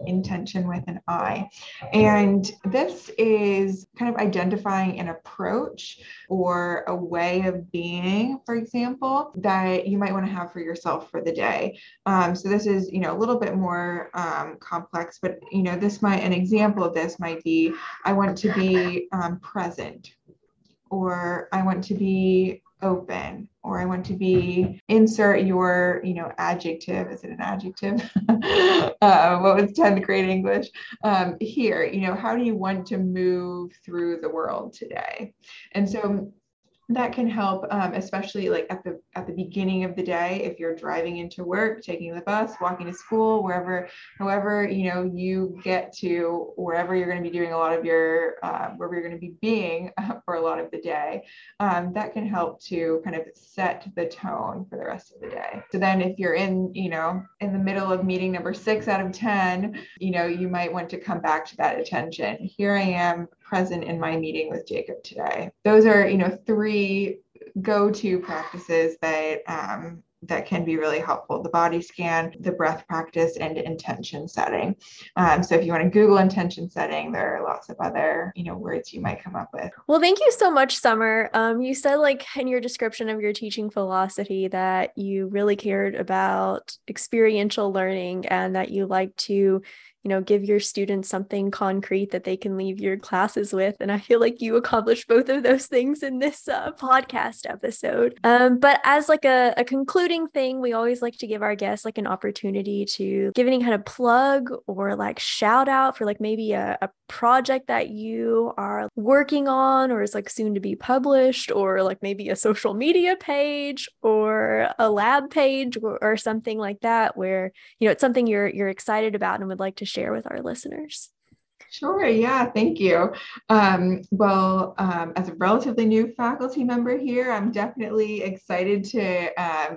intention with an I. And this is kind of identifying an approach or a way of being, for example, that you might want to have for yourself for the day. So this is, you know, a little bit more complex, but, you know, an example of this might be, I want to be present, or I want to be open, or I want to be, insert your, you know, adjective. Is it an adjective? What was 10th grade English? Here, you know, how do you want to move through the world today? And so that can help, especially like at the beginning of the day, if you're driving into work, taking the bus, walking to school, however, you know, you get to wherever you're going to be doing a lot of your, wherever you're going to be being for a lot of the day, that can help to kind of set the tone for the rest of the day. So then if you're in the middle of meeting number 6 out of 10, you know, you might want to come back to that attention. Here I am, present in my meeting with Jacob today. Those are, you know, three go-to practices that that can be really helpful: the body scan, the breath practice, and intention setting. So if you want to Google intention setting, there are lots of other, you know, words you might come up with. Well, thank you so much, Summer. You said, like, in your description of your teaching philosophy, that you really cared about experiential learning and that you like to, you know, give your students something concrete that they can leave your classes with. And I feel like you accomplished both of those things in this podcast episode. But as like a concluding thing, we always like to give our guests like an opportunity to give any kind of plug or like shout out for like maybe a project that you are working on or is like soon to be published, or like maybe a social media page or a lab page or something like that, where, you know, it's something you're excited about and would like to share with our listeners. Sure. Yeah. Thank you. Well, as a relatively new faculty member here, I'm definitely excited to,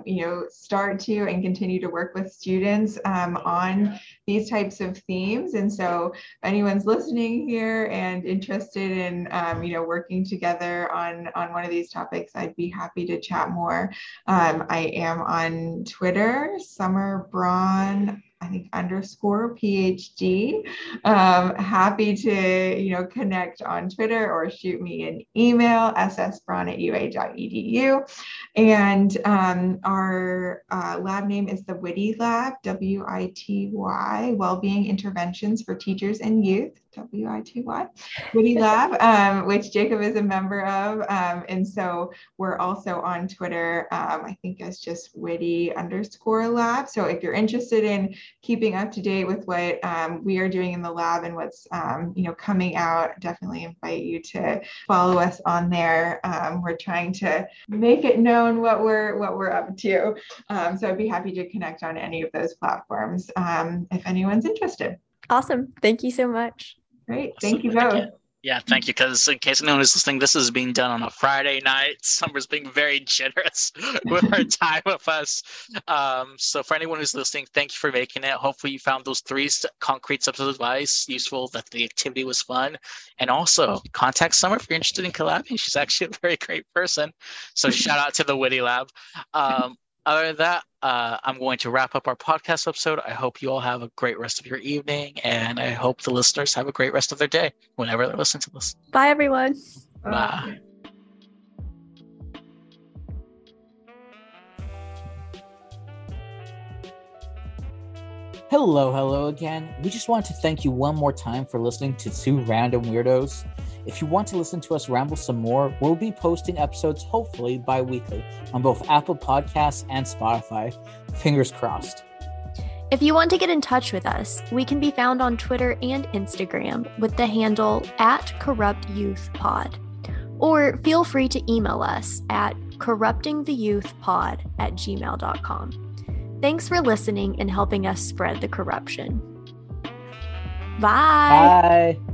you know, start to and continue to work with students on these types of themes. And so if anyone's listening here and interested in, you know, working together on one of these topics, I'd be happy to chat more. I am on Twitter, Summer Braun, I think _PhD. Happy to, you know, connect on Twitter or shoot me an email, ssbraun@ua.edu. And our lab name is the Witty Lab, WITY, Wellbeing Interventions for Teachers and Youth, WITY, Witty Lab, which Jacob is a member of. And so we're also on Twitter, I think it's just Witty_lab. So if you're interested in keeping up to date with what we are doing in the lab and what's, you know, coming out, definitely invite you to follow us on there. We're trying to make it known what we're up to. So I'd be happy to connect on any of those platforms if anyone's interested. Awesome. Thank you so much. Great. Thank you both. Yeah, thank you. Because in case anyone is listening, this is being done on a Friday night. Summer's being very generous with her time with us. So for anyone who's listening, thank you for making it. Hopefully you found those three concrete steps of advice useful, that the activity was fun. And also contact Summer if you're interested in collabing. She's actually a very great person. So shout out to the Witty Lab. Other than that, I'm going to wrap up our podcast episode. I hope you all have a great rest of your evening, and I hope the listeners have a great rest of their day whenever they listen to this. Bye, everyone. Bye. Hello again. We just want to thank you one more time for listening to Two Random Weirdos. If you want to listen to us ramble some more, we'll be posting episodes hopefully bi-weekly on both Apple Podcasts and Spotify. Fingers crossed. If you want to get in touch with us, we can be found on Twitter and Instagram with the handle @CorruptYouthPod. Or feel free to email us at corruptingtheyouthpod@gmail.com. Thanks for listening and helping us spread the corruption. Bye. Bye.